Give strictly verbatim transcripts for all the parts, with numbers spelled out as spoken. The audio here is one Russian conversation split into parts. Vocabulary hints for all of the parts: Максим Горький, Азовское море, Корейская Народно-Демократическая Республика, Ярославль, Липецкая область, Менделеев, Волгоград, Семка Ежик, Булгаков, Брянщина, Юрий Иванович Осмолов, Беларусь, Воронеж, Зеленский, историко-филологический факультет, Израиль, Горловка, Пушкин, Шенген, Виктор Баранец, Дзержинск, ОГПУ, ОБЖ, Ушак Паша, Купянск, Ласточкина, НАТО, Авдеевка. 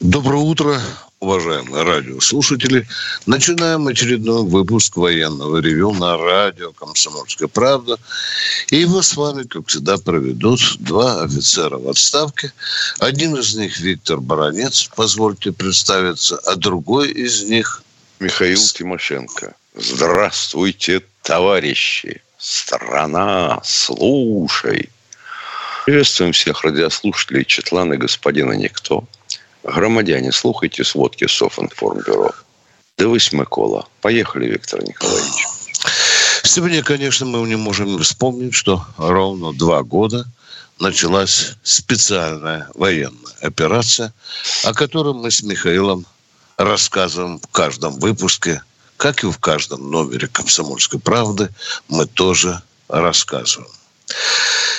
Доброе утро, уважаемые радиослушатели. Начинаем очередной выпуск военного ревю на радио «Комсомольская правда». И его с вами, как всегда, проведут два офицера в отставке. Один из них Виктор Баранец, позвольте представиться, а другой из них... Михаил Тимошенко. Здравствуйте, товарищи. Страна, слушай. Приветствуем всех радиослушателей, чатланы, господина Никто. Громадяне, слухайте сводки Совинформбюро. Да вы с Микола. Поехали, Виктор Николаевич. Сегодня, конечно, мы не можем вспомнить, что ровно два года началась специальная военная операция, о которой мы с Михаилом рассказываем в каждом выпуске, как и в каждом номере «Комсомольской правды» мы тоже рассказываем.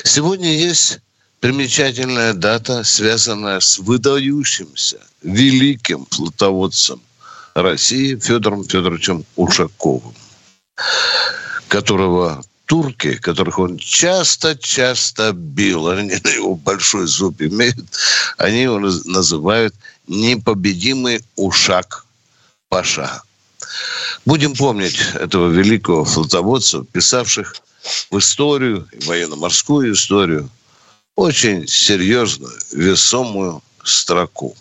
Сегодня есть... примечательная дата, связанная с выдающимся великим флотоводцем России Федором Федоровичем Ушаковым, которого турки, которых он часто-часто бил, они на его большой зуб имеют, они его называют непобедимый Ушак Паша. Будем помнить этого великого флотоводца, писавших в историю, военно-морскую историю, очень серьезную, весомую строку.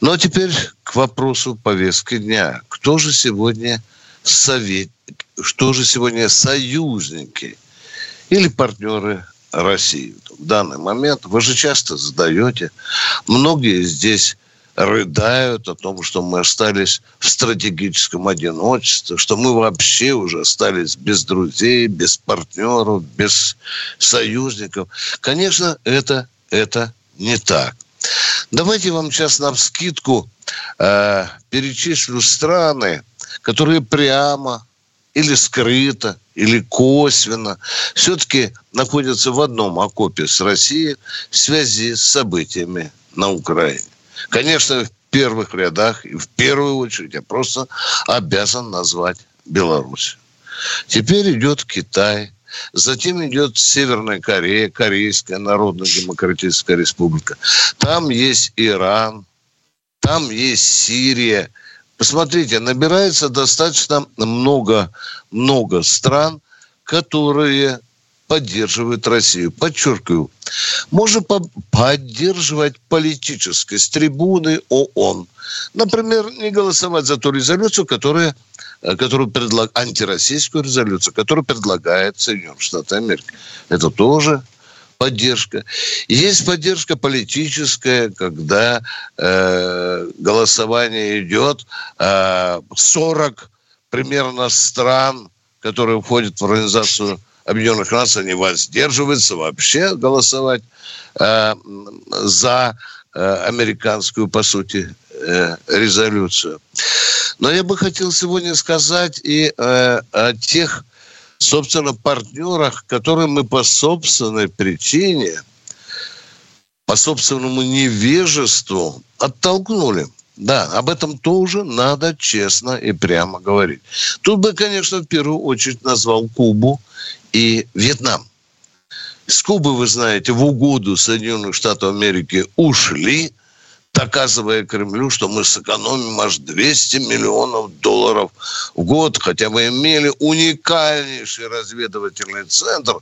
Ну, а теперь к вопросу повестки дня. Кто же сегодня совет... Что же сегодня союзники или партнеры России? В данный момент вы же часто задаете. Многие здесь рыдают о том, что мы остались в стратегическом одиночестве, что мы вообще уже остались без друзей, без партнеров, без союзников. Конечно, это, это не так. Давайте я вам сейчас навскидку э, перечислю страны, которые прямо или скрыто, или косвенно все-таки находятся в одном окопе с Россией в связи с событиями на Украине. Конечно, в первых рядах и в первую очередь я просто обязан назвать Беларусь. Теперь идет Китай, затем идет Северная Корея, Корейская Народно-Демократическая Республика. Там есть Иран, там есть Сирия. Посмотрите, набирается достаточно много, много стран, которые... поддерживают Россию. Подчеркиваю, можно по- поддерживать политически с трибуны ООН. Например, не голосовать за ту резолюцию, которая, которую предлаг... антироссийскую резолюцию, которую предлагает Соединенные Штаты Америки. Это тоже поддержка. Есть поддержка политическая, когда э, голосование идет э, сорок примерно стран, которые входят в организацию Объединенных Наций, они воздерживаются вообще голосовать э, за э, американскую, по сути, э, резолюцию. Но я бы хотел сегодня сказать и э, о тех, собственно, партнерах, которые мы по собственной причине, по собственному невежеству оттолкнули. Да, об этом тоже надо честно и прямо говорить. Тут бы, конечно, в первую очередь назвал Кубу и Вьетнам. С Кубы, вы знаете, в угоду Соединенных Штатов Америки ушли, доказывая Кремлю, что мы сэкономим аж двести миллионов долларов в год, хотя мы имели уникальнейший разведывательный центр,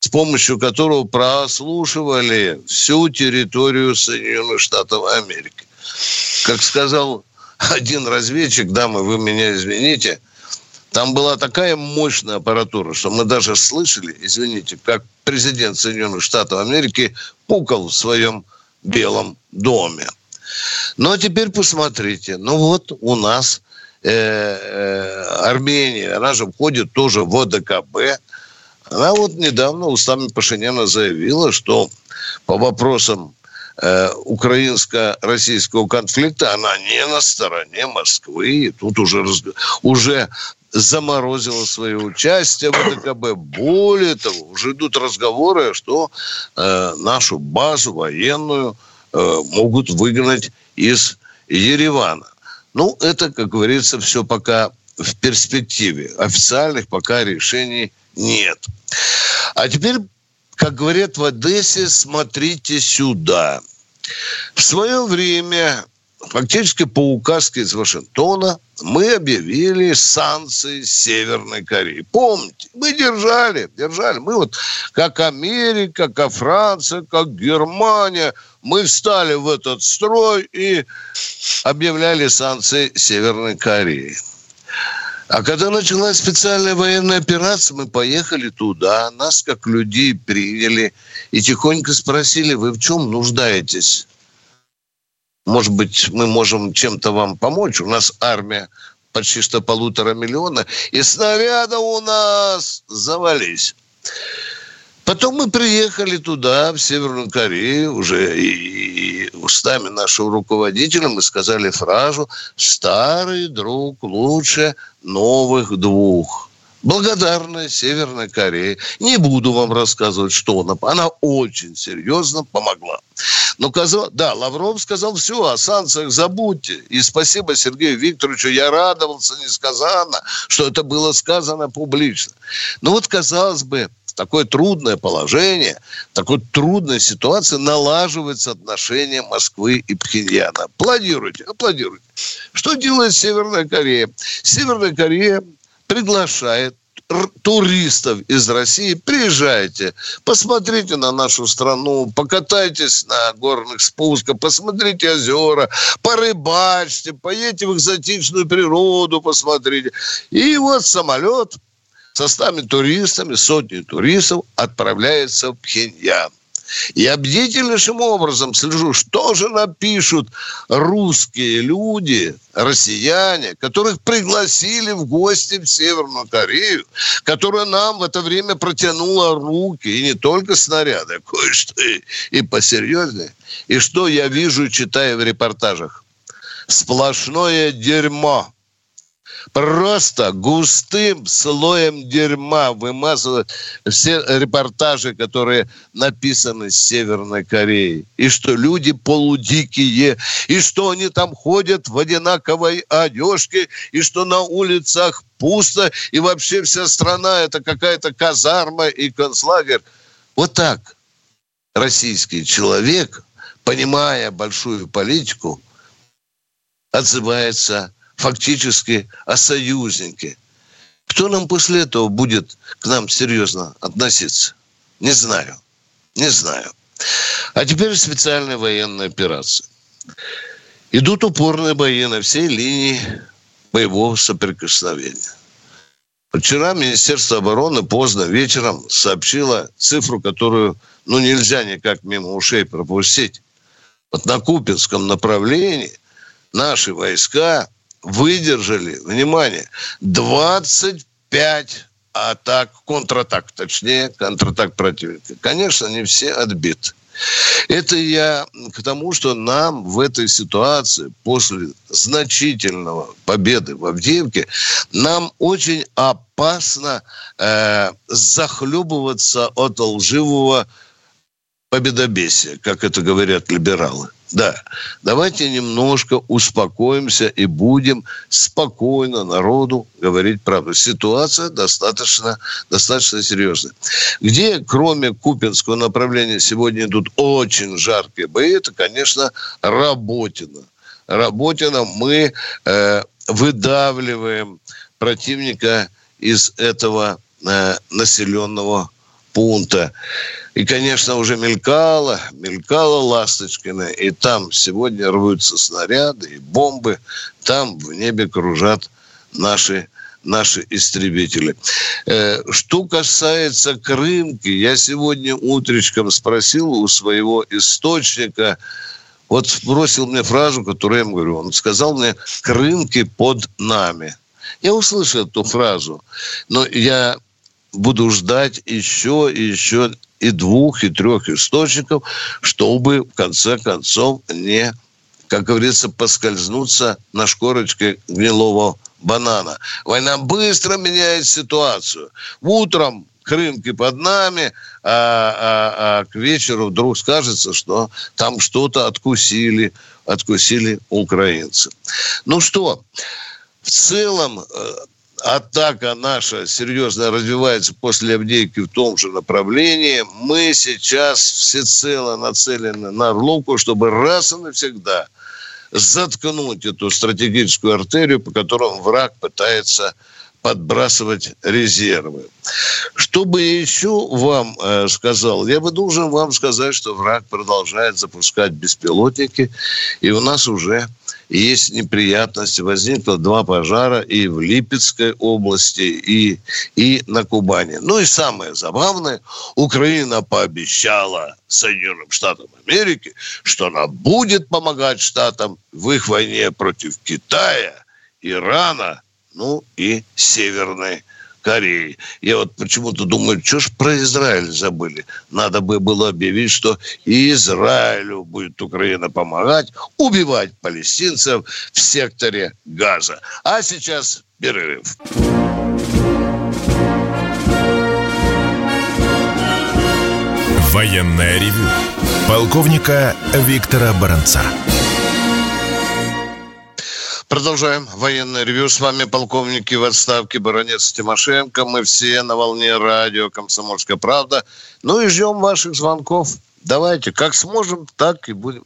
с помощью которого прослушивали всю территорию Соединенных Штатов Америки. Как сказал один разведчик, дамы, вы меня извините, там была такая мощная аппаратура, что мы даже слышали, извините, как президент Соединенных Штатов Америки пукал в своем Белом доме. Ну, а теперь посмотрите. Ну, вот у нас Армения, она же входит тоже в о дэ ка бэ. Она вот недавно устами Пашиняна заявила, что по вопросам э, украинско-российского конфликта, она не на стороне Москвы. И тут уже, уже заморозила свое участие в ОДКБ. Более того, уже идут разговоры, что э, нашу базу военную э, могут выгнать из Еревана. Ну, это, как говорится, все пока в перспективе. Официальных пока решений нет. А теперь, как говорят в Одессе, смотрите сюда. В свое время, фактически по указке из Вашингтона, мы объявили санкции Северной Кореи. Помните, мы держали, держали. Мы вот как Америка, как Франция, как Германия, мы встали в этот строй и объявляли санкции Северной Кореи. А когда началась специальная военная операция, мы поехали туда, нас как людей приняли и тихонько спросили: вы в чем нуждаетесь? Может быть, мы можем чем-то вам помочь? У нас армия почти что полутора миллиона, и снаряды у нас завались. Потом мы приехали туда, в Северную Корею, уже и, и устами нашего руководителя мы сказали фразу «Старый друг лучше новых двух». Благодарная Северная Корея. Не буду вам рассказывать, что она. Она очень серьезно помогла. Но казалось, да, Лавров сказал: все, о санкциях забудьте. И спасибо Сергею Викторовичу. Я радовался несказанно, что это было сказано публично. Но вот, казалось бы, такое трудное положение, такой трудной ситуации налаживается отношение Москвы и Пхеньяна. Аплодируйте, аплодируйте. Что делает Северная Корея? Северная Корея приглашает туристов из России: приезжайте, посмотрите на нашу страну, покатайтесь на горных спусках, посмотрите озера, порыбачьте, поедете в экзотичную природу, посмотрите. И вот самолет со стами туристами, сотни туристов отправляется в Пхеньян. Я бдительнейшим образом слежу, что же напишут русские люди, россияне, которых пригласили в гости в Северную Корею, которая нам в это время протянула руки, и не только снаряды, а кое-что и, и посерьезнее. И что я вижу, читая в репортажах? Сплошное дерьмо. Просто густым слоем дерьма вымазывают все репортажи, которые написаны с Северной Кореи. И что люди полудикие, и что они там ходят в одинаковой одежке, и что на улицах пусто, и вообще вся страна – это какая-то казарма и концлагерь. Вот так российский человек, понимая большую политику, отзывается фактически о союзнике. Кто нам после этого будет к нам серьезно относиться? Не знаю. Не знаю. А теперь специальная военная операция. Идут упорные бои на всей линии боевого соприкосновения. Вчера Министерство обороны поздно вечером сообщило цифру, которую ну, нельзя никак мимо ушей пропустить. Вот на Купянском направлении наши войска выдержали, внимание, двадцать пять атак, контратак, точнее, контратак противника. Конечно, не все отбиты. Это я к тому, что нам в этой ситуации, после значительного победы в Авдеевке, нам очень опасно э, захлебываться от лживого победобесия, как это говорят либералы. Да, давайте немножко успокоимся и будем спокойно народу говорить правду. Ситуация достаточно, достаточно серьезная. Где, кроме Купинского направления, сегодня идут очень жаркие бои, это, конечно, Работино. Работино мы э, выдавливаем противника из этого э, населенного пункта. И, конечно, уже мелькала, мелькала Ласточкина, и там сегодня рвутся снаряды и бомбы, там в небе кружат наши, наши истребители. Э, что касается Крымки, я сегодня утречком спросил у своего источника, вот бросил мне фразу, которую я ему говорю, он сказал мне: «Крымки под нами». Я услышал эту фразу, но я буду ждать еще и еще и двух, и трех источников, чтобы, в конце концов, не, как говорится, поскользнуться на шкурочке гнилого банана. Война быстро меняет ситуацию. Утром Крымки под нами, а, а, а к вечеру вдруг скажется, что там что-то откусили, откусили украинцы. Ну что, в целом атака наша серьезно развивается после Авдеевки в том же направлении. Мы сейчас всецело нацелены на Горловку, чтобы раз и навсегда заткнуть эту стратегическую артерию, по которой враг пытается подбрасывать резервы. Что бы я еще вам э, сказал? Я бы должен вам сказать, что враг продолжает запускать беспилотники, и у нас уже есть неприятности. Возникло два пожара и в Липецкой области, и, и на Кубани. Ну и самое забавное, Украина пообещала Соединенным Штатам Америки, что она будет помогать Штатам в их войне против Китая, Ирана, ну и Северной Кореи. Я вот почему-то думаю, что ж про Израиль забыли. Надо бы было объявить, что и Израилю будет Украина помогать убивать палестинцев в секторе Газа. А сейчас перерыв. Военное ревю полковника Виктора Баранца. Продолжаем военное ревью. С вами полковники в отставке Баранец, Тимошенко. Мы все на волне радио «Комсомольская правда». Ну и ждем ваших звонков. Давайте, как сможем, так и будем.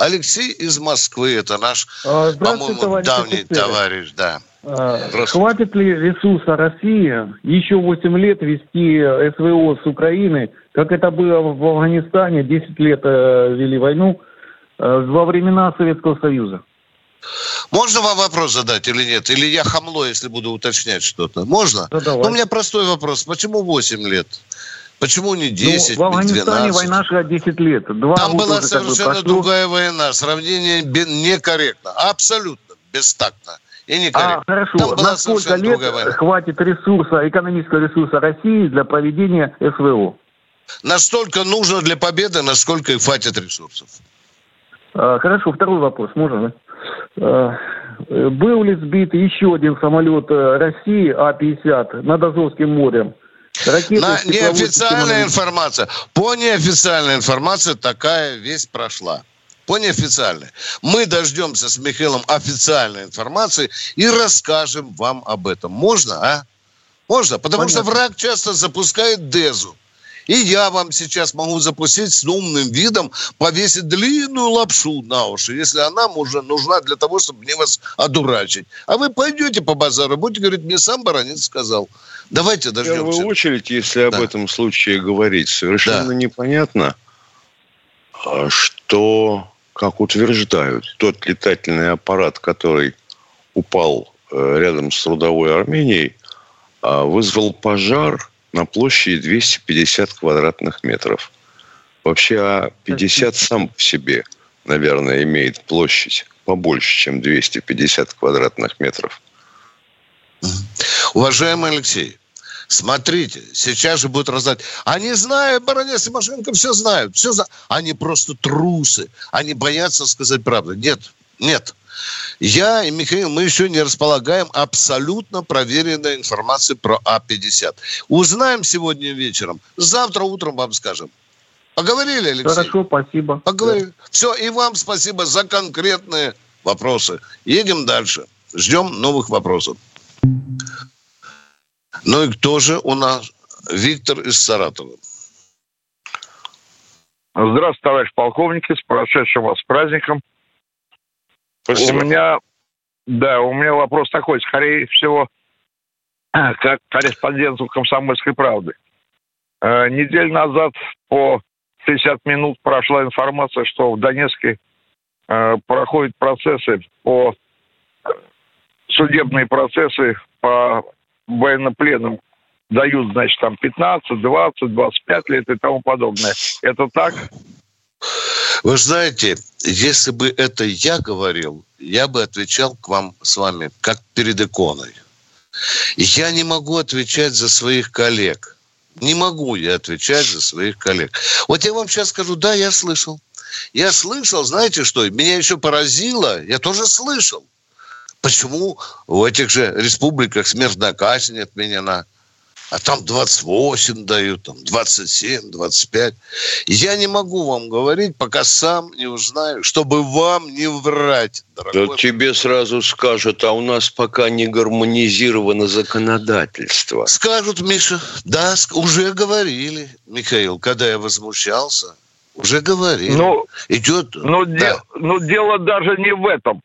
Алексей из Москвы, это наш, по-моему, давний товарищ. Да. Хватит ли ресурса России еще восемь лет вести СВО с Украины, как это было в Афганистане, десять лет вели войну во времена Советского Союза? Можно вам вопрос задать или нет? Или я хамло, если буду уточнять что-то? Можно? Да, ну, у меня простой вопрос. Почему восемь лет? Почему не десять, ну, в Афганистане двенадцать? Война шла десять лет. Два Там была совершенно как бы другая война. Сравнение некорректно. Абсолютно бестактно и некорректно. А, хорошо. Там была на сколько лет хватит ресурса, экономического ресурса России для проведения СВО? Настолько нужно для победы, насколько и хватит ресурсов. А, хорошо. Второй вопрос. Можно, да? Был ли сбит еще один самолет России А пятьдесят над Азовским морем? Ракеты, На неофициальная информация. По неофициальной информации такая весть прошла. По неофициальной. Мы дождемся с Михаилом официальной информации и расскажем вам об этом. Можно, а? Можно, потому Понятно. Что враг часто запускает дезу. И я вам сейчас могу запустить с умным видом, повесить длинную лапшу на уши, если она уже нужна для того, чтобы мне вас одурачить. А вы пойдете по базару, будете говорить, мне сам Баранец сказал. Давайте дождемся. В первую очередь, если об да. этом случае говорить, совершенно да. непонятно, что, как утверждают, тот летательный аппарат, который упал рядом с трудовой Арменией, вызвал пожар на площади двести пятьдесят квадратных метров. Вообще А пятьдесят сам по себе, наверное, имеет площадь побольше, чем двести пятьдесят квадратных метров. Уважаемый Алексей, смотрите, сейчас же будут раздать. Они знают, Баранец и Машенко все знают, все знают. Они просто трусы, они боятся сказать правду. Нет, нет. Я и Михаил, мы еще не располагаем абсолютно проверенной информацией про А пятьдесят. Узнаем сегодня вечером. Завтра утром вам скажем. Поговорили, Алексей? Хорошо, спасибо. Поговорили. Да. Все, и вам спасибо за конкретные вопросы. Едем дальше. Ждем новых вопросов. Ну и кто же у нас? Виктор из Саратова. Здравствуйте, товарищ полковники. С прошедшим вас праздником. Спасибо. У меня, да, у меня вопрос такой, скорее всего, как корреспонденту «Комсомольской правды». Э, неделю назад по шестьдесят минут прошла информация, что в Донецке э, проходят процессы по судебные процессы по военнопленным. Дают, значит, там пятнадцать, двадцать, двадцать пять лет и тому подобное. Это так? Вы знаете, если бы это я говорил, я бы отвечал к вам с вами как перед иконой. Я не могу отвечать за своих коллег. Не могу я отвечать за своих коллег. Вот я вам сейчас скажу, да, я слышал. Я слышал, знаете что, меня еще поразило, я тоже слышал. Почему в этих же республиках смертная казнь отменена? А там двадцать восемь дают, там двадцать семь, двадцать пять. Я не могу вам говорить, пока сам не узнаю, чтобы вам не врать, дорогой. Да тебе сразу скажут, а у нас пока не гармонизировано законодательство. Скажут, Миша, да, уже говорили, Михаил, когда я возмущался, уже говорили. Ну, идет, ну, да. де, ну дело даже не в этом.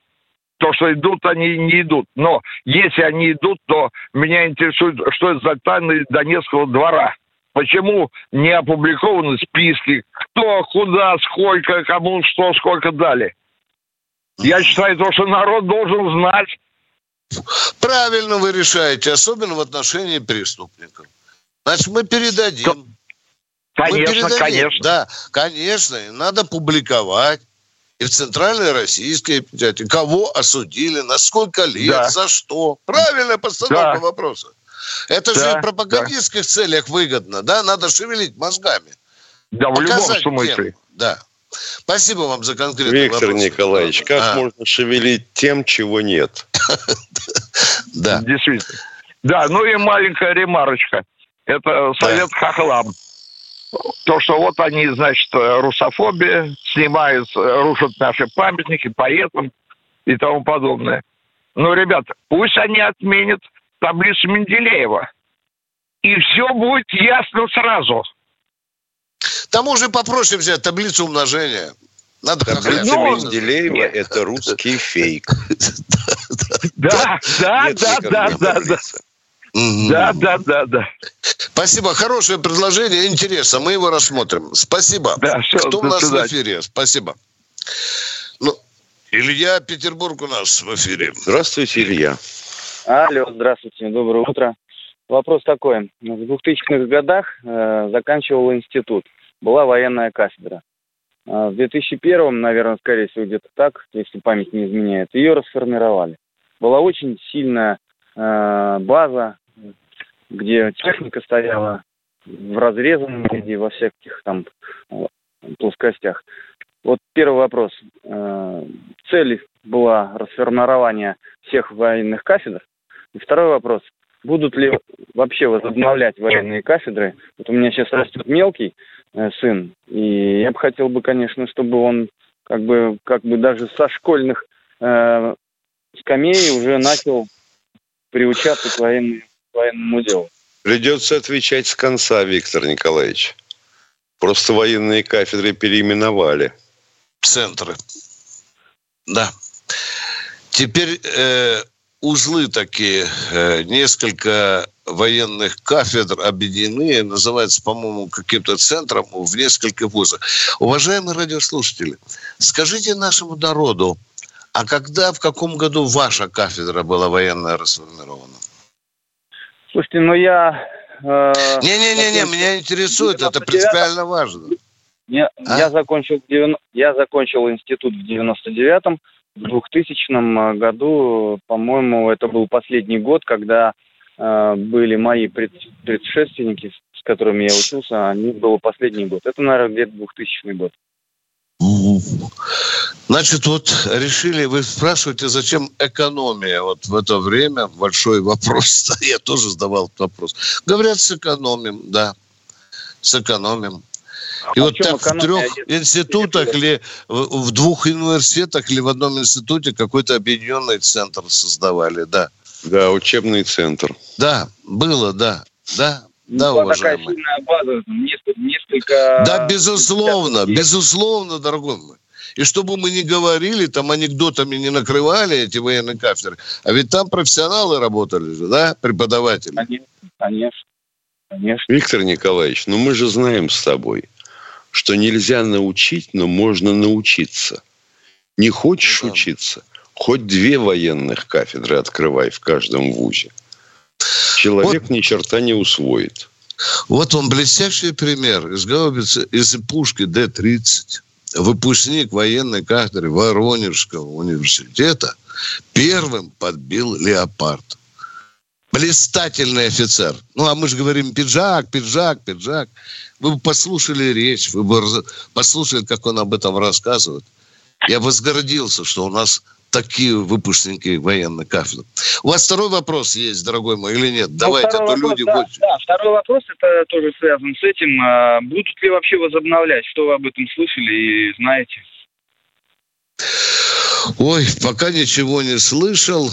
То, что идут, они не идут. Но если они идут, то меня интересует, что это за тайны Донецкого двора. Почему не опубликованы списки, кто, куда, сколько, кому, что, сколько дали. Я считаю, то, что народ должен знать. Правильно вы решаете, особенно в отношении преступников. Значит, мы передадим. Конечно, мы передадим. Конечно. Да, конечно, надо публиковать. И в Центральной Российской печати. Кого осудили, на сколько лет, да. За что. Правильная постановка да. вопроса. Это да. же в пропагандистских да. целях выгодно, да? Надо шевелить мозгами. Да, показать в любом случае. Да. Спасибо вам за конкретный Виктор вопрос. Виктор Николаевич, как а. можно шевелить тем, чего нет? Да. Действительно. Да, ну и маленькая ремарочка. Это совет хохлам. То, что вот они, значит, русофобия, снимают, рушат наши памятники поэтам и тому подобное. Но, ребят, пусть они отменят таблицу Менделеева. И все будет ясно сразу. К тому же попроще взять таблицу умножения. Надо таблица ну, Менделеева – это русский фейк. Да, да, да, да, да, да. Mm-hmm. Да, да, да, да. Спасибо. Хорошее предложение. Интересно. Мы его рассмотрим. Спасибо. Да, все, кто у нас сюда в эфире? Спасибо. Ну, Илья, Петербург у нас в эфире. Здравствуйте, Илья. Алло, здравствуйте. Доброе утро. Вопрос такой. В двухтысячных годах э, заканчивал институт. Была военная кафедра. Э, в две тысячи первом, наверное, скорее всего, где-то так, если память не изменяет, ее расформировали. Была очень сильная э, база, где техника стояла в разрезанном виде, во всяких там плоскостях. Вот первый вопрос. Цель была расформирование всех военных кафедр. И второй вопрос. Будут ли вообще возобновлять военные кафедры? Вот у меня сейчас растет мелкий сын, и я бы хотел бы, конечно, чтобы он как бы, как бы даже со школьных э, скамей уже начал приучаться к военным. Военному делу. Придется отвечать с конца, Виктор Николаевич. Просто военные кафедры переименовали. Центры. Да. Теперь э, узлы такие, э, несколько военных кафедр объединены, называются, по-моему, каким-то центром в несколько вузов. Уважаемые радиослушатели, скажите нашему народу, а когда, в каком году ваша кафедра была военная расформирована? Слушайте, ну я... Э, Не-не-не, закончил... меня интересует, девяносто девятом... это принципиально важно. Я, а? я, закончил, я закончил институт в девяносто девятом, в двухтысячном году, по-моему, это был последний год, когда э, были мои пред, предшественники, с которыми я учился, они был последний год. Это, наверное, где-то двухтысячный год. Значит, вот решили, вы спрашиваете, зачем экономия? Вот в это время большой вопрос. Я тоже задавал этот вопрос. Говорят, сэкономим, да. Сэкономим. И а вот так экономия? В трех институтах или в двух университетах или в одном институте какой-то объединенный центр создавали, да. Да, учебный центр. Да, было, да, да. Да, ну, такая сильная база, несколько, несколько... Да, безусловно, безусловно, дорогой мой. И чтобы мы не говорили, там анекдотами не накрывали эти военные кафедры, а ведь там профессионалы работали же, да, преподаватели. Конечно, конечно, конечно. Виктор Николаевич, ну мы же знаем с тобой, что нельзя научить, но можно научиться. Не хочешь да. учиться, хоть две военных кафедры открывай в каждом вузе. Человек вот, ни черта не усвоит. Вот он блестящий пример. Из гаубицы, из пушки Д тридцать. Выпускник военной кафедры Воронежского университета первым подбил «Леопард». блистательный офицер. Ну, а мы же говорим пиджак, пиджак, пиджак. Вы бы послушали речь, вы бы послушали, как он об этом рассказывает. Я возгордился, что у нас такие выпускники военной кафедры. У вас второй вопрос есть, дорогой мой, или нет? Ну, давайте, а то люди да, больше... Да, второй вопрос, это тоже связан с этим. Будут ли вообще возобновлять? Что вы об этом слышали и знаете? Ой, пока ничего не слышал...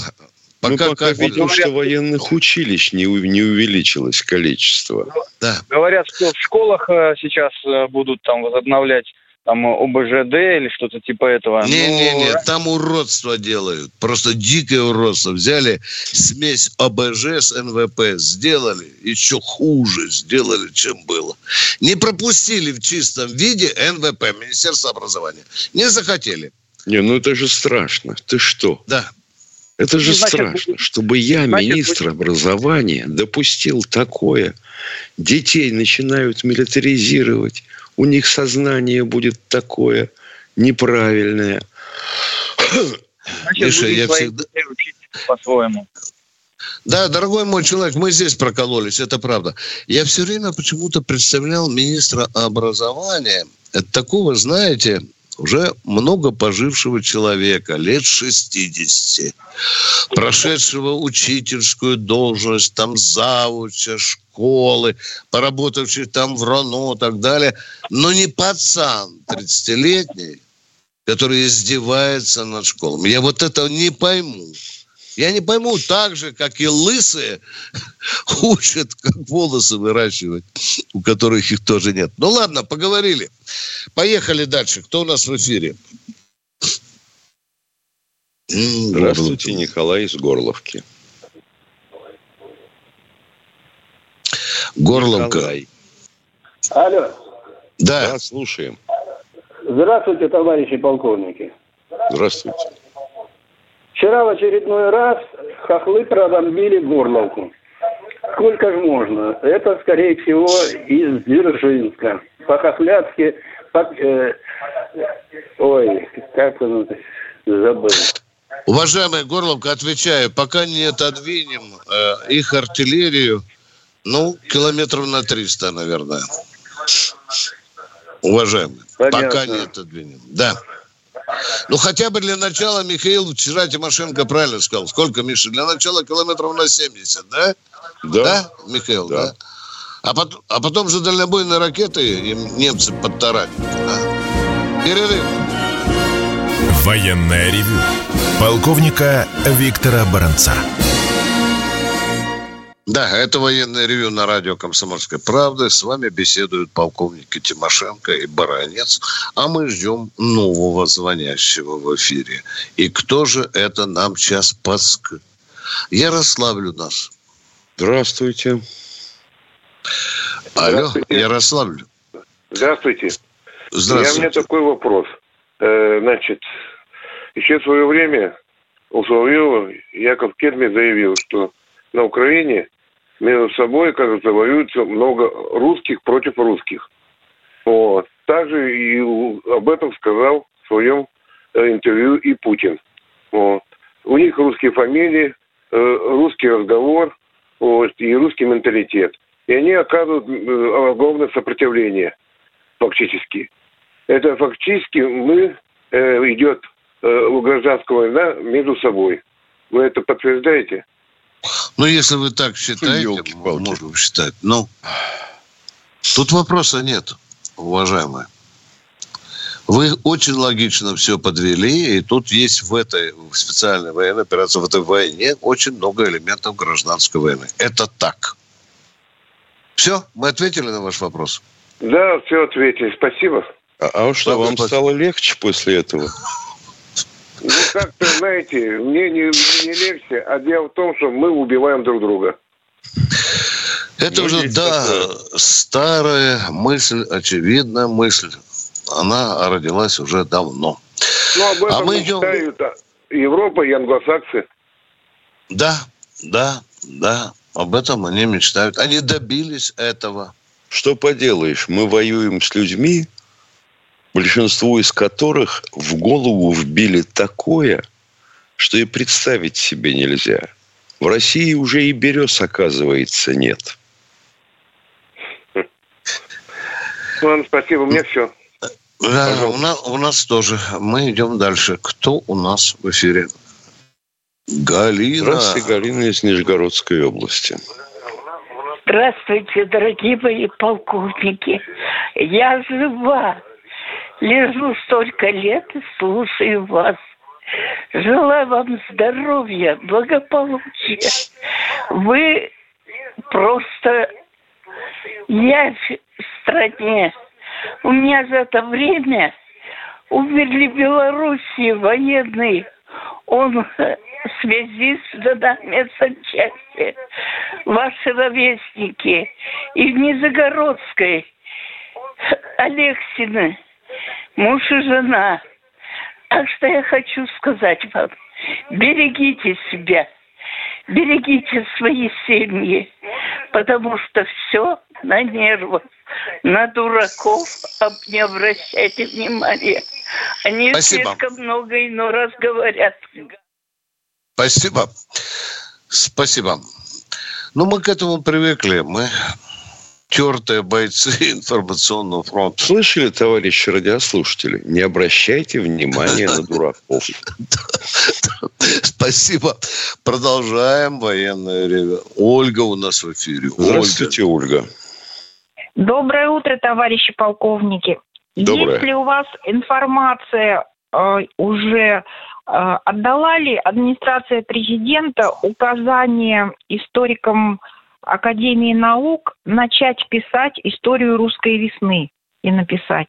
Пока, ну, пока видим, говорят, что военных училищ не, не увеличилось количество. Да. Говорят, что в школах сейчас будут там возобновлять там, ОБЖД или что-то типа этого. Не-не-не, Но... там уродство делают. Просто дикое уродство. Взяли смесь ОБЖ с эн вэ пэ, сделали еще хуже, сделали, чем было. Не пропустили в чистом виде эн вэ пэ, Министерство образования. Не захотели. Не, ну это же страшно. Ты что? Да. Это же ну, значит, страшно, чтобы я, значит, министр будет... образования, допустил такое. Детей начинают милитаризировать, у них сознание будет такое неправильное. Значит, Миша, я всегда... по-своему. Да, дорогой мой человек, мы здесь прокололись, это правда. Я все время почему-то представлял министра образования, это такого, знаете... уже много пожившего человека, лет шестидесяти, прошедшего учительскую должность, там завуча, школы, поработавших там в РОНО и так далее, но не пацан тридцатилетний, который издевается над школами. Я вот это не пойму. Я не пойму, так же, как и лысые учат, как волосы выращивать, у которых их тоже нет. Ну ладно, поговорили. Поехали дальше. Кто у нас в эфире? Здравствуйте, Николай из Горловки. Горловка. Николай. Алло. Да. Да, слушаем. Здравствуйте, товарищи полковники. Здравствуйте. Вчера в очередной раз хохлы прорубили Горловку. Сколько же можно? Это, скорее всего, из Дзержинска. По-хохляцки... По, э, ой, как он... Забыл. Уважаемая Горловка, отвечаю, пока не отодвинем э, их артиллерию, ну, километров на триста, наверное. Уважаемые, понятно. Пока не отодвинем. Да. Ну, хотя бы для начала, Михаил, вчера Тимошенко правильно сказал. Сколько, Миша? Для начала километров на семьдесят, да? Да. Да, Михаил, да. да? А, потом, а потом же дальнобойные ракеты им немцы подтаранили. Да? Перерыв. Военное ревю полковника Виктора Баранца. Да, это военное ревю на радио «Комсомольская правда». С вами беседуют полковники Тимошенко и Баранец. А мы ждем нового звонящего в эфире. И кто же это нам сейчас подскажет? Ярославль у нас. Здравствуйте. Алло, Здравствуйте. Ярославль. Здравствуйте. Здравствуйте. У меня такой вопрос. Значит, еще в свое время у Соловьева Яков Кедми заявил, что на Украине между собой, кажется, воюется много русских против русских. Вот. Также и об этом сказал в своем интервью и Путин. Вот. У них русские фамилии, русский разговор, вот, и русский менталитет. И они оказывают огромное сопротивление фактически. Это фактически мы идет гражданская война между собой. Вы это подтверждаете? Ну, если вы так считаете, елки-палки, можем считать. Ну, тут вопроса нет, уважаемые. Вы очень логично все подвели, и тут есть в этой специальной военной операции, в этой войне очень много элементов гражданской войны. Это так. Все? Мы ответили на ваш вопрос? Да, все ответили. Спасибо. А, а что, вам спасибо. Стало легче после этого? Ну, как-то, знаете, мне не, не легче, а дело в том, что мы убиваем друг друга. Это уже, да, такое. Старая мысль, очевидная мысль. Она родилась уже давно. Ну, об этом а мы идем... читают Европа и англосаксы. Да, да, да. Об этом они мечтают. Они добились этого. Что поделаешь, мы воюем с людьми, большинству из которых в голову вбили такое, что и представить себе нельзя. В России уже и берез, оказывается, нет. Ладно, спасибо, у меня все. Да, у нас, у нас тоже. Мы идем дальше. Кто у нас в эфире? Галина. Здравствуйте, Галина из Нижегородской области. Здравствуйте, дорогие мои полковники. Я жива. Лежу столько лет и слушаю вас. Желаю вам здоровья, благополучия. Вы просто явь в стране. У меня за это время умерли в Беларуси военный. Он в связи с годами санчасти. Ваши ровесники. И в Нижегородской Алексины. Муж и жена. Так что я хочу сказать вам. Берегите себя. Берегите свои семьи. Потому что все на нервах. На дураков не обращайте внимания. Они Спасибо. Слишком много иной раз говорят. Спасибо. Спасибо. Ну, мы к этому привыкли. Мы тертые бойцы информационного фронта. Слышали, товарищи радиослушатели? Не обращайте внимания на дураков. Спасибо. Продолжаем военное ревю. Ольга у нас в эфире. Здравствуйте, Ольга. Доброе утро, товарищи полковники. Доброе. Есть ли у вас информация э, уже, э, отдала ли администрация президента указание историкам Академии наук начать писать историю русской весны и написать?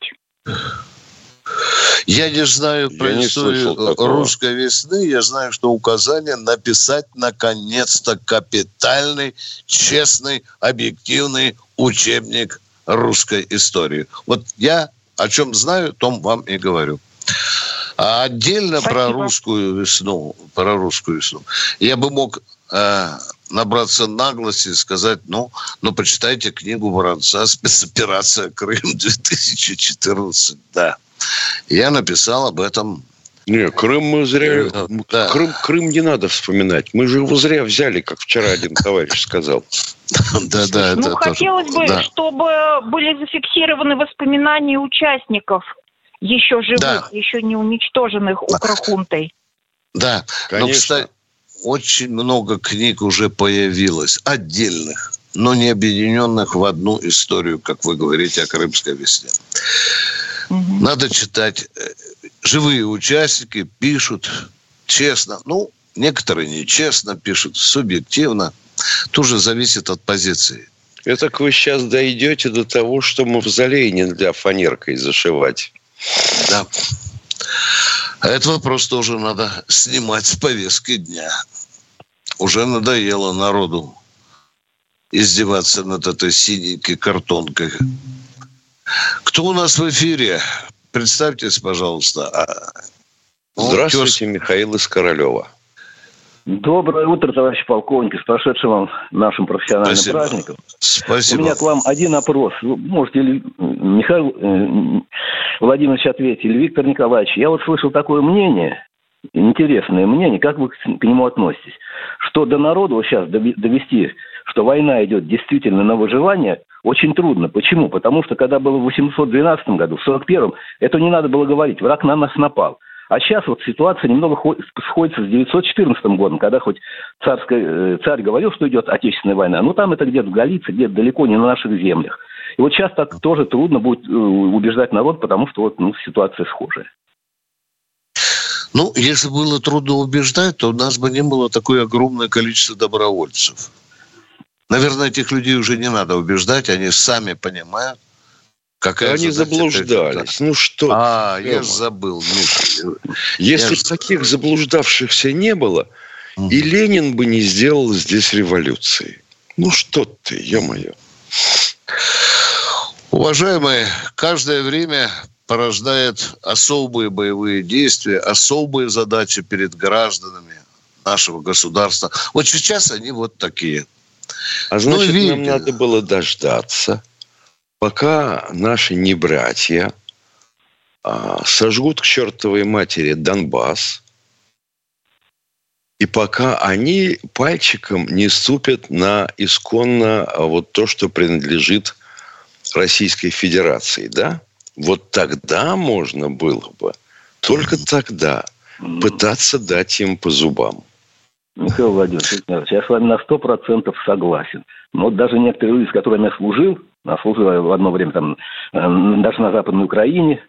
Я не знаю про я историю русской весны. Я знаю, что указание написать наконец-то капитальный, честный, объективный учебник русской истории. Вот я о чем знаю, о том вам и говорю. А отдельно Спасибо. про русскую весну, про русскую весну, я бы мог э, набраться наглости и сказать, ну, ну, почитайте книгу Баранца «Спецоперация Крым две тысячи четырнадцать». Да. Я написал об этом. Не, Крым мы зря... Да. Крым, Крым не надо вспоминать. Мы же его зря взяли, как вчера один товарищ сказал. Да, да, ну, хотелось бы, чтобы были зафиксированы воспоминания участников, еще живых, еще не уничтоженных укрохунтой. Да, но, кстати, очень много книг уже появилось, отдельных, но не объединенных в одну историю, как вы говорите о крымской весне. Надо читать. Живые участники пишут честно. Ну, некоторые нечестно пишут, субъективно. Тоже зависит от позиции. Это как вы сейчас дойдете до того, что мавзолей нельзя фанеркой зашивать. Да. А этот вопрос тоже надо снимать с повестки дня. Уже надоело народу издеваться над этой синенькой картонкой. Кто у нас в эфире? Представьтесь, пожалуйста. Здравствуйте, Михаил из Королева. Доброе утро, товарищи полковники. С прошедшим вам нашим профессиональным Спасибо. праздником. Спасибо. У меня к вам один опрос. Вы можете, Михаил Владимирович, ответить, или Виктор Николаевич. Я вот слышал такое мнение, интересное мнение, как вы к нему относитесь, что до народа вот сейчас довести, что война идет действительно на выживание, очень трудно. Почему? Потому что когда было в восемьсот двенадцатом году, в сорок первом, это не надо было говорить. Враг на нас напал. А сейчас вот ситуация немного сходится с девятьсот четырнадцатым годом, когда хоть царская, царь говорил, что идет отечественная война, но там это где-то в Галиции, где-то далеко не на наших землях. И вот сейчас так тоже трудно будет убеждать народ, потому что вот, ну, ситуация схожая. Ну, если было трудно убеждать, то у нас бы не было такое огромное количество добровольцев. Наверное, этих людей уже не надо убеждать, они сами понимают, какая они заблуждались. Ну что? А, я дома. забыл. Миша. Если я... таких заблуждавшихся не было, mm-hmm. и Ленин бы не сделал здесь революции. Ну что ты, ё-моё. Уважаемые, каждое время порождает особые боевые действия, особые задачи перед гражданами нашего государства. Вот сейчас они вот такие. А значит, ну, видите, нам надо было дождаться, пока наши небратья а, сожгут к чертовой матери Донбасс И пока они пальчиком не ступят на исконно вот то, что принадлежит Российской Федерации, да? Вот тогда можно было бы, только тогда, пытаться дать им по зубам. Михаил Владимирович, я с вами на сто процентов согласен. Но вот даже некоторые люди, с которыми я служил, я служил в одно время там, даже на Западной Украине,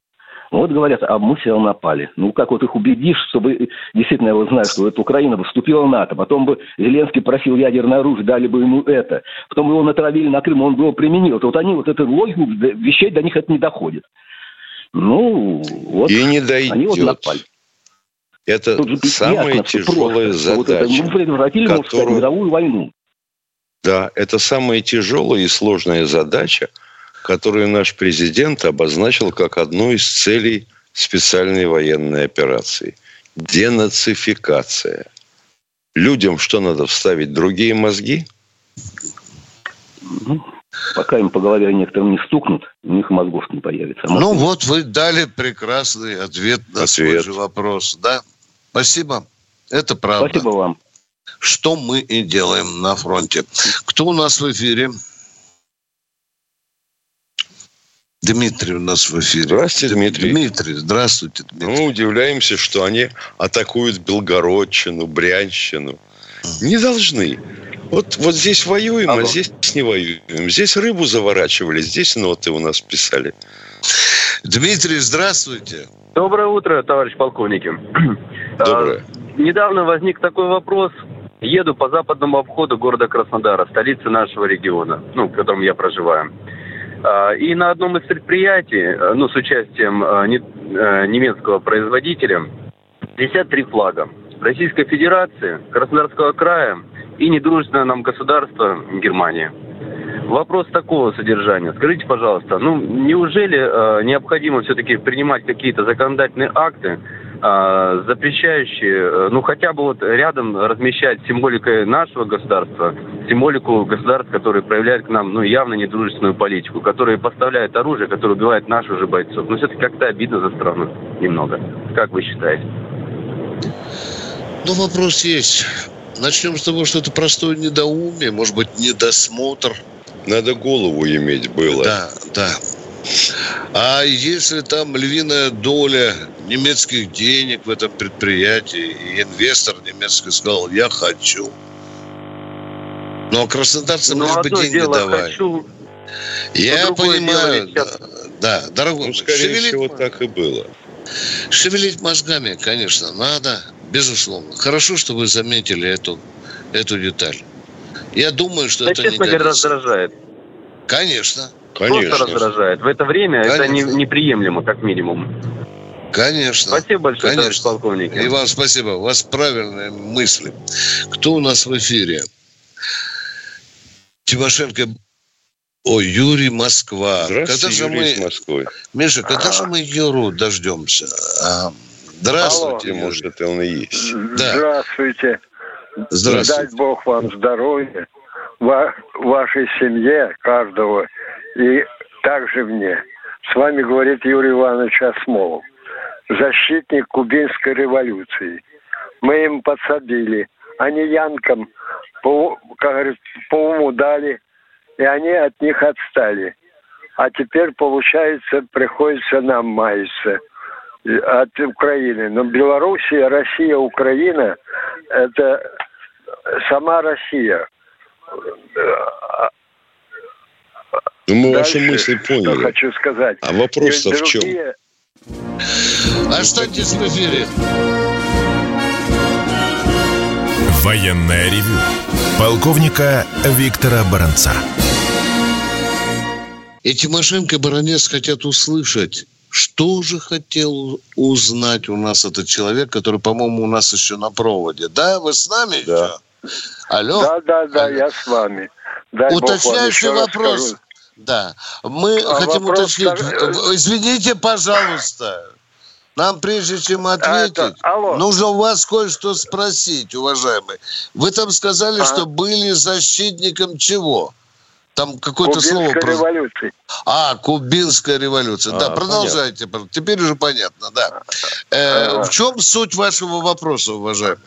вот говорят, а мы все напали. Ну, как вот их убедишь, чтобы... Действительно, я вот знаю, что вот Украина бы вступила в НАТО, потом бы Зеленский просил ядерное оружие, дали бы ему это. Потом его натравили на Крым, он бы его применил. То вот они, вот эту логику вещей, до них это не доходит. Ну, вот... И не дойдет. Они вот напали. Это самая ясно, тяжелая задача, вот это, мы которую... мировую войну. Да, это самая тяжелая и сложная задача, которую наш президент обозначил как одну из целей специальной военной операции. Денацификация. Людям что надо, вставить другие мозги? Угу. Пока им по голове некоторым не стукнут, у них мозгов не появится. Мозг... Ну вот вы дали прекрасный ответ на свой же вопрос. Да? Спасибо. Это правда. Спасибо вам. Что мы и делаем на фронте. Кто у нас в эфире? Дмитрий у нас в эфире. Здравствуйте, Дмитрий. Дмитрий, здравствуйте, Дмитрий. Мы удивляемся, что они атакуют Белгородчину, Брянщину. Не должны. Вот, вот здесь воюем, Алло. А здесь не воюем. Здесь рыбу заворачивали, здесь ноты у нас писали. Дмитрий, здравствуйте. Доброе утро, товарищ полковники. Доброе. А, недавно возник такой вопрос. Еду по западному обходу города Краснодара, столицы нашего региона, ну, в котором я проживаю. И на одном из предприятий, ну, с участием немецкого производителя, пятьдесят три флага Российской Федерации, Краснодарского края и недружественное нам государство Германия. Вопрос такого содержания. Скажите, пожалуйста, ну, неужели необходимо все-таки принимать какие-то законодательные акты, запрещающие, ну, хотя бы вот рядом размещать символикой нашего государства, символику государств, которые проявляют к нам, ну, явно недружественную политику, которые поставляют оружие, которое убивает наших же бойцов. Но все-таки как-то обидно за страну немного. Как вы считаете? Ну, вопрос есть. Начнем с того, что это простое недоумие, может быть, недосмотр. Надо голову иметь было. Да, да. А если там львиная доля немецких денег в этом предприятии, и инвестор немецкий сказал, я хочу. Ну, а краснодарцам лишь бы деньги давали. Хочу, я понимаю, да, да, дорогой. Ну, скорее шевелить, всего, так и было. Шевелить мозгами, конечно, надо, безусловно. Хорошо, что вы заметили эту, эту деталь. Я думаю, что да, это честно, не говоря, раздражает. Конечно. Конечно. Просто раздражает. В это время Конечно. это не, неприемлемо, как минимум. Конечно. Спасибо большое, товарищ полковник. И вам спасибо. У вас правильные мысли. Кто у нас в эфире? Тимошенко. О, Юрий, Москва. Здравствуйте, когда Юрий же мы... из Москвы. Миша, когда А-а-а. же мы Юру дождемся? А-а-а. Здравствуйте, Алло, может, это он и есть. Да. Здравствуйте. Здравствуйте. Дай Бог вам здоровья, Ва- вашей семье, каждого. И также мне. С вами говорит Юрий Иванович Осмолов, защитник кубинской революции. Мы им подсобили. Они янкам, по, как говорят, по уму дали, и они от них отстали. А теперь, получается, приходится нам маяться от Украины. Но Белоруссия, Россия, Украина – это сама Россия. Ну, мы Дальше, ваши мысли поняли. Что хочу сказать. А вопрос-то другие... в чем? Останьтесь в эфире. Военное ревю полковника Виктора Баранца. И Тимошенко, и Баранец хотят услышать, что же хотел узнать у нас этот человек, который, по-моему, у нас еще на проводе. Да, вы с нами да. еще? Алло? Да, да, да, Алло. я с вами. Дай Уточняющий вопрос. Расскажу. Да. Мы а хотим уточнить. Скаж... Извините, пожалуйста. Нам, прежде чем ответить, а это... нужно у вас кое-что спросить, уважаемый. Вы там сказали, а? что были защитником чего? Там какое-то слово... Кубинская революция. А, Кубинская революция. А, да, продолжайте. Понятно. Теперь уже понятно, да. А, э, а... В чем суть вашего вопроса, уважаемый?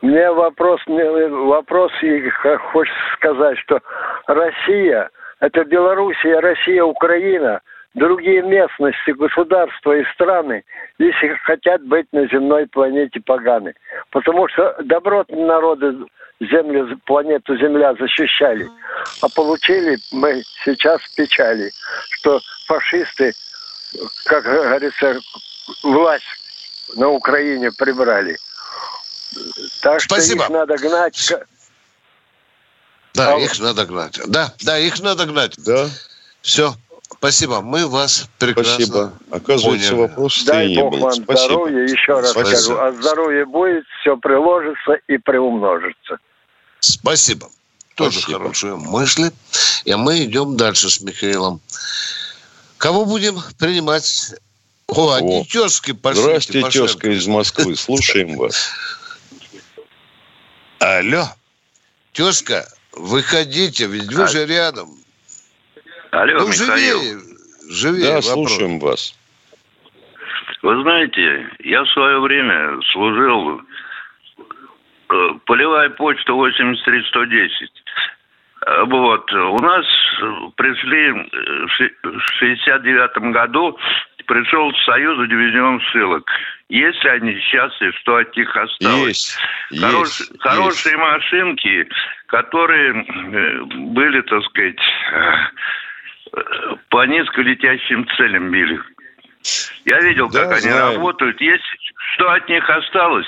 Мне вопрос, мне вопрос, и хочется сказать, что Россия, это Белоруссия, Россия, Украина, другие местности, государства и страны, если хотят быть на земной планете поганы. Потому что добротные народы землю, планету Земля защищали, а получили мы сейчас печали, что фашисты, как говорится, власть на Украине прибрали. Так Спасибо. Что их надо гнать. Да, а их вот... надо гнать. Да, да, их надо гнать. Да. Все. Спасибо. Мы вас прекрасно Спасибо. Оказывается, поняли. Вопрос Дай Бог не вам Спасибо. Здоровья. Еще раз Спасибо. Скажу. А здоровье будет, все приложится и приумножится. Спасибо. Тоже Спасибо. Хорошие мысли. И мы идем дальше с Михаилом. Кого будем принимать? О, одни тезки пошли. Здравствуйте, тезка из Москвы. Слушаем вас. Алло. Тезка, выходите, ведь вы же рядом. Алло, ну, Михаил. Живее, живее да, вопрос. Слушаем вас. Вы знаете, я в свое время служил э, полевая почта восемьдесят три сто десять. Вот. У нас пришли в шестьдесят девятом году пришел к Союзу дивизион ссылок. Есть ли они сейчас и что от них осталось? Есть, Хорош, есть, хорошие есть. Машинки, которые были, так сказать, по низколетящим целям били. Я видел, да, как знаю. Они работают. Есть что от них осталось?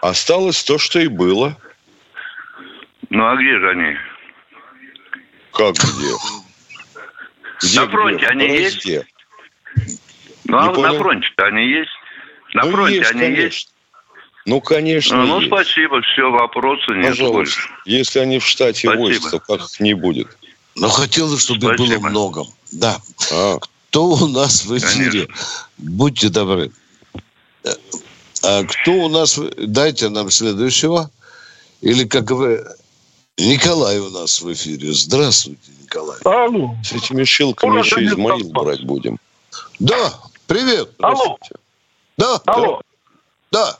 Осталось то, что и было. Ну, а где же они? Как где? где на фронте где? Они есть? Где? Ну, а на фронте-то они есть? На ну, фронте есть, они конечно. Есть? Ну, конечно, ну, ну есть. Спасибо, все, вопросы нет. Пожалуйста, больше. Если они в штате войск, то как их не будет? Но хотелось, чтобы спасибо. Было много. Да. А. Кто у нас в эфире? Конечно. Будьте добры. А кто у нас... Дайте нам следующего. Или как вы... Николай у нас в эфире. Здравствуйте, Николай. Алло. С этими шилками еще Измаил брать будем. Да, привет. Алло. Да. Алло. Да.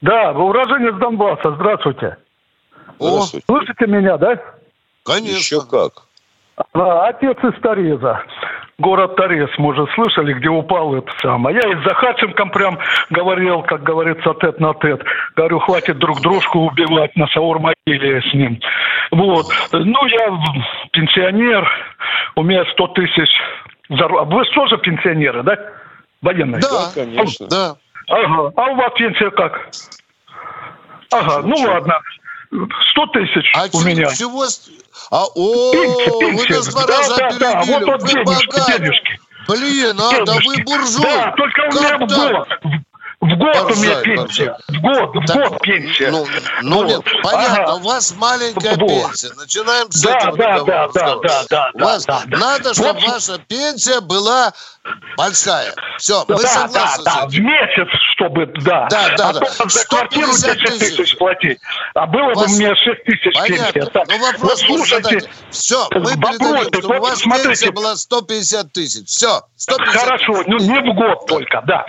Да, вы уроженец Донбасса. Здравствуйте. Здравствуйте. О, слышите меня, да? Конечно. Еще как. А, отец из Тореза. Город Торез, мы уже слышали, где упал это самое. Я и с Захарченком прям говорил, как говорится, тет на тет. Говорю, хватит друг дружку убивать на шаурмогиле с ним. Вот. Ну, я пенсионер, у меня сто тысяч... Вы тоже пенсионеры, да? Военные? Да, да, конечно. Да. Ага. А у вас пенсия как? Ага, ну Чего? Ладно. Сто тысяч а у меня. Чего? А, о, пенсия, пенсия. Вы нас два да, раза да, да. Вот, вот денежки, денежки. Блин, а, денежки. Да вы буржуй. Да, только как у меня так? в год. В год Борзай, у меня пенсия. Борзай. В год, в так, год пенсия. Ну, ну вот. Нет, понятно, ага. У вас маленькая вот. Пенсия. Начинаем с да, этого. Да, да, да, да, да, у вас да, да. Надо, чтобы вот. Ваша пенсия была большая. Все, да, мы да, согласны да, с этим. Да, в месяц, чтобы, да. Да, да, а да. Только за квартиру десять тысяч платить. А было вас... бы у меня шесть тысяч пенсия. Так. Ну, вопрос вот, слушайте, все, мы передаем, чтобы вот, у вас смотрите. Пенсия была сто пятьдесят тысяч. Все, сто пятьдесят. Хорошо, ну не в год только, да.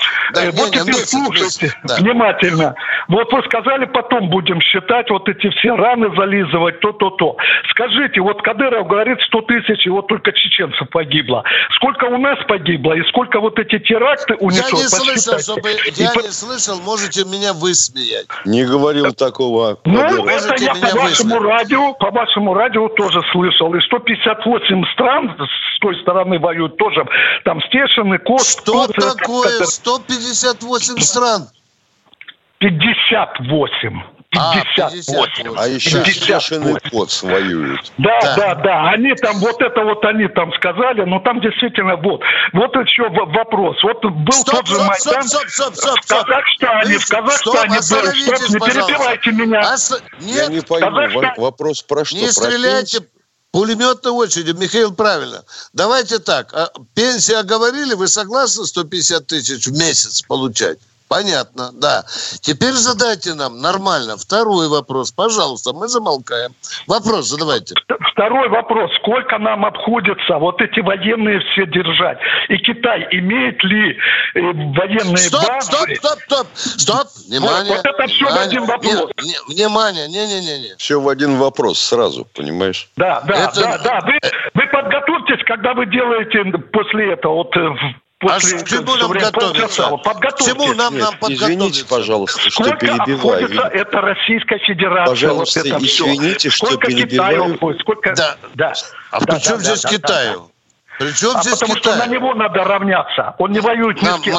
Вот теперь слушайте внимательно. Вот вы сказали, потом будем считать вот эти все раны зализывать, то-то-то. Скажите, вот Кадыров говорит сто тысяч, и вот только чеченцев погибло. Сколько у нас погибло, и сколько вот эти теракты унесло? Я не слышал, чтобы... Я и... не слышал, можете меня высмеять. Не говорил такого. Ну, Кадырова. Это можете я по вашему радио, по вашему радио тоже слышал. И сто пятьдесят восемь стран с той стороны воюют тоже. Там Стешин и Коц. Что Коц, такое сто пятьдесят восемь стран? пятьдесят восемь. пятьдесят восемь. А, а еще Стешин и Коц воюют. Да, да, да, да. Они там, вот это вот они там сказали, но там действительно вот. Вот еще вопрос. Вот был стоп, тот же Майдан. Стоп, стоп, стоп, стоп. В Казахстане, в Казахстане. Не перебивайте меня. Ос... Нет, я не пойму. Казахстан... Вопрос про что? Не стреляйте. Пулеметной очереди. Михаил, правильно. Давайте так. Пенсию оговорили, вы согласны сто пятьдесят тысяч в месяц получать? Понятно, да. Теперь задайте нам нормально второй вопрос. Пожалуйста, мы замолкаем. Вопрос задавайте. Второй вопрос. Сколько нам обходится вот эти военные все держать? И Китай имеет ли военные стоп, базы? Стоп, стоп, стоп, стоп. Внимание. Вот, вот это все внимание. В один вопрос. Не, внимание, не-не-не. Все в один вопрос сразу, понимаешь? Да, да, это... да, да. Вы, вы подготовьтесь, когда вы делаете после этого... Вот, После, а к чему нам готовиться? К чему нам, нам подготовиться? Извините, пожалуйста, что перебиваю. Это Российская Федерация. Пожалуйста, вот это извините, все. Сколько что перебиваю. Китаю, сколько... Да. Да. А да, при чем да, здесь да, Китаю? Да, да. При чем а здесь потому Китаю? Что на него надо равняться. Он не воюет ни с кем.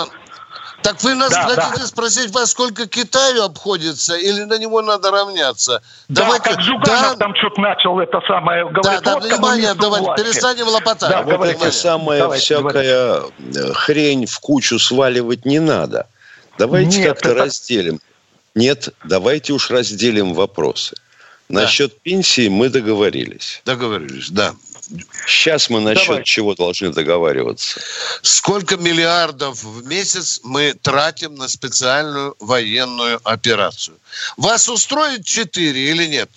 Так вы нас да, хотите да. спросить, во сколько Китаю обходится, или на него надо равняться? Да, давайте... как Зюганов да. там что-то начал это самое говорить. Да, да, вот внимание, давайте, перестанем лопотать. Да, вот это самая давайте, всякая давайте. Хрень в кучу сваливать не надо. Давайте Нет, как-то это... разделим. Нет, давайте уж разделим вопросы. Да. Насчет пенсии мы договорились. Договорились, да. Сейчас мы насчет Давай. чего должны договариваться. Сколько миллиардов в месяц мы тратим на специальную военную операцию? Вас устроит четыре или нет?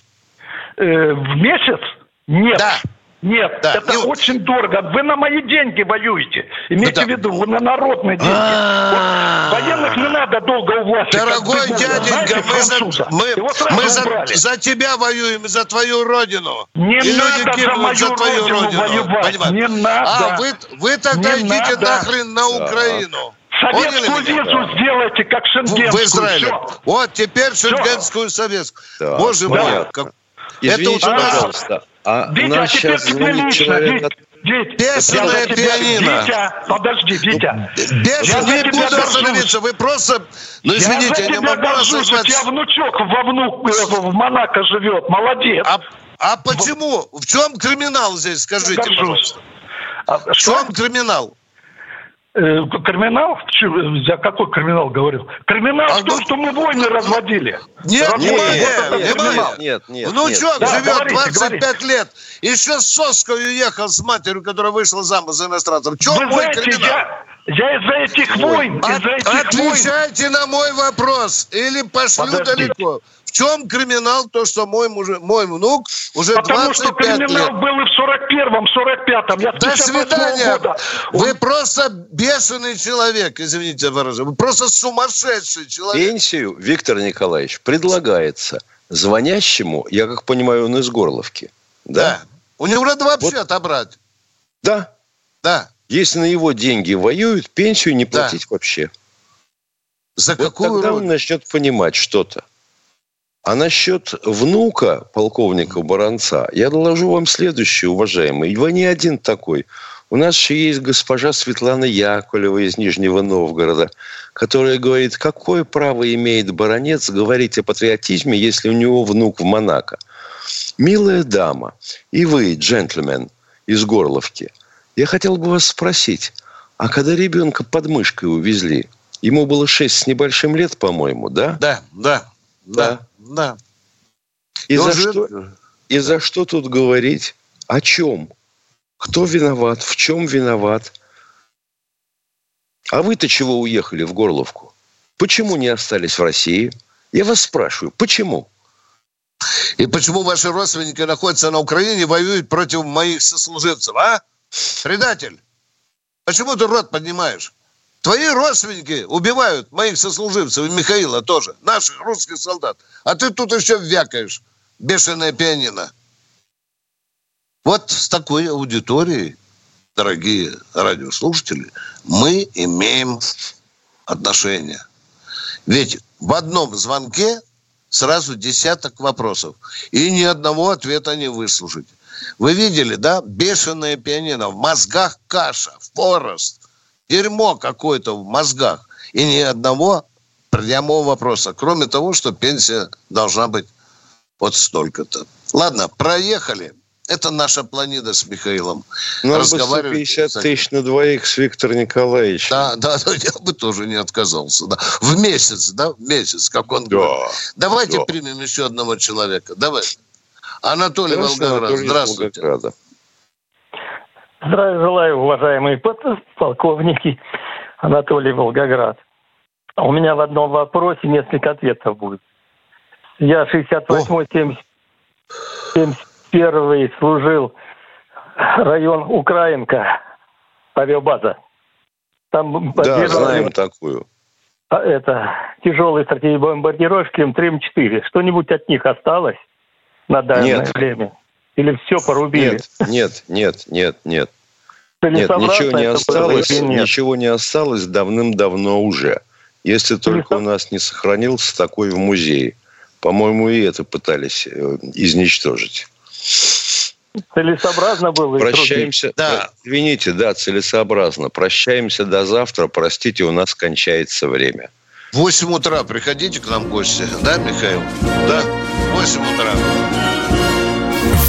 Э, в месяц? Нет. Да. Нет, да. это ну, очень дорого. Вы на мои деньги воюете. Имейте да. в виду, вы на народные деньги. Вот, военных не надо долго у власти. Дорогой дяденька, мы, мы, вот мы за, за тебя воюем, за твою родину. Не и надо люди за мою за твою родину, родину воевать. Не надо. А вы, вы тогда не идите надо. нахрен на Украину. Советскую визу сделайте, как шенгенскую. В Израиле. Все. Вот теперь все. шенгенскую советскую. Да. Боже мой. Да. Как... Извините, это пожалуйста. А Витя, нас теперь тебе лично, Витя, Витя, Бешеная пианино. Витя, подожди, Витя. Бешеная, не буду остановиться, вы просто... Ну, извините, я, я не могу вас назвать... Я внучок во внук, в Монако живет, молодец. А, а почему? В... в чем криминал здесь, скажите, пожалуйста? А, в чем криминал? Криминал? Я какой криминал говорил? Криминал а в том, ну, что мы войны ну, разводили. Нет, Разводим. нет, вот нет, нет. Внучок да, живет говорите, двадцать пять говорите. лет. Еще с соской уехал с матерью, которая вышла замуж за иностранцем. Чего мой знаете, криминал? Я, я из-за этих войн. От, из-за этих отвечайте войн. на мой вопрос. Или пошлю Подожди. далеко. В чем криминал, то, что мой, мужи, мой внук уже Потому двадцать пять лет. Потому что криминал лет. был и в сорок первом, сорок пятом. Я До свидания. Года. Вы Он... просто бешеный человек, извините за выражение. Вы просто сумасшедший человек. Пенсию, Виктор Николаевич, предлагается звонящему, я как понимаю, он из Горловки. Да. да. У него надо вообще вот. отобрать. Да. Да. Если на его деньги воюют, пенсию не платить да. вообще. За вот какую тогда роль? Он начнет понимать что-то. А насчет внука полковника Баранца я доложу вам следующее, уважаемые. Вы не один такой. У нас еще есть госпожа Светлана Яковлева из Нижнего Новгорода, которая говорит, какое право имеет Баранец говорить о патриотизме, если у него внук в Монако. Милая дама, и вы, джентльмен из Горловки, я хотел бы вас спросить, а когда ребенка под мышкой увезли, ему было шесть с небольшим лет, по-моему, да? Да, да. Да, да. И, за что, и за что тут говорить? О чем? Кто виноват? В чем виноват? А вы-то чего уехали в Горловку? Почему не остались в России? Я вас спрашиваю, почему? И почему ваши родственники находятся на Украине и воюют против моих сослуживцев, а? Предатель! Почему ты рот поднимаешь? Твои родственники убивают моих сослуживцев и Михаила тоже, наших русских солдат. А ты тут еще вякаешь, бешеное пианино. Вот с такой аудиторией, дорогие радиослушатели, мы имеем отношение. Ведь в одном звонке сразу десяток вопросов. И ни одного ответа не выслушать. Вы видели, да? Бешеное пианино, в мозгах каша, впорост. Дерьмо какое-то в мозгах. И ни одного прямого вопроса. Кроме того, что пенсия должна быть вот столько-то. Ладно, проехали. Это наша планида с Михаилом. Ну, разговаривать. сто пятьдесят тысяч на двоих с Виктором Николаевичем. Да, да, да, я бы тоже не отказался. Да. В месяц, да, в месяц, как он да. говорит. Давайте да. примем еще одного человека. Давай. Анатолий Волгоград, здравствуйте. Волгограда. Здравия желаю, уважаемые подполковники. Анатолий Волгоград. У меня в одном вопросе несколько ответов будет. Я шестьдесят восьмой семьдесят первый служил, район Украинка, авиабаза. Там да, поддержали... знаем такую. Это тяжелые стратегии бомбардировки эм три эм четыре. Что-нибудь от них осталось на данное нет. время? Или все порубили? Нет, нет, нет, нет. Нет, ничего не осталось, нет? ничего не осталось давным-давно уже. Если только у нас не сохранился такой в музее. По-моему, и это пытались изничтожить. Целесообразно было. Прощаемся. Да, извините, да, целесообразно. Прощаемся до завтра. Простите, у нас кончается время. В восемь утра приходите к нам в гости. Да, Михаил? Да, в восемь утра.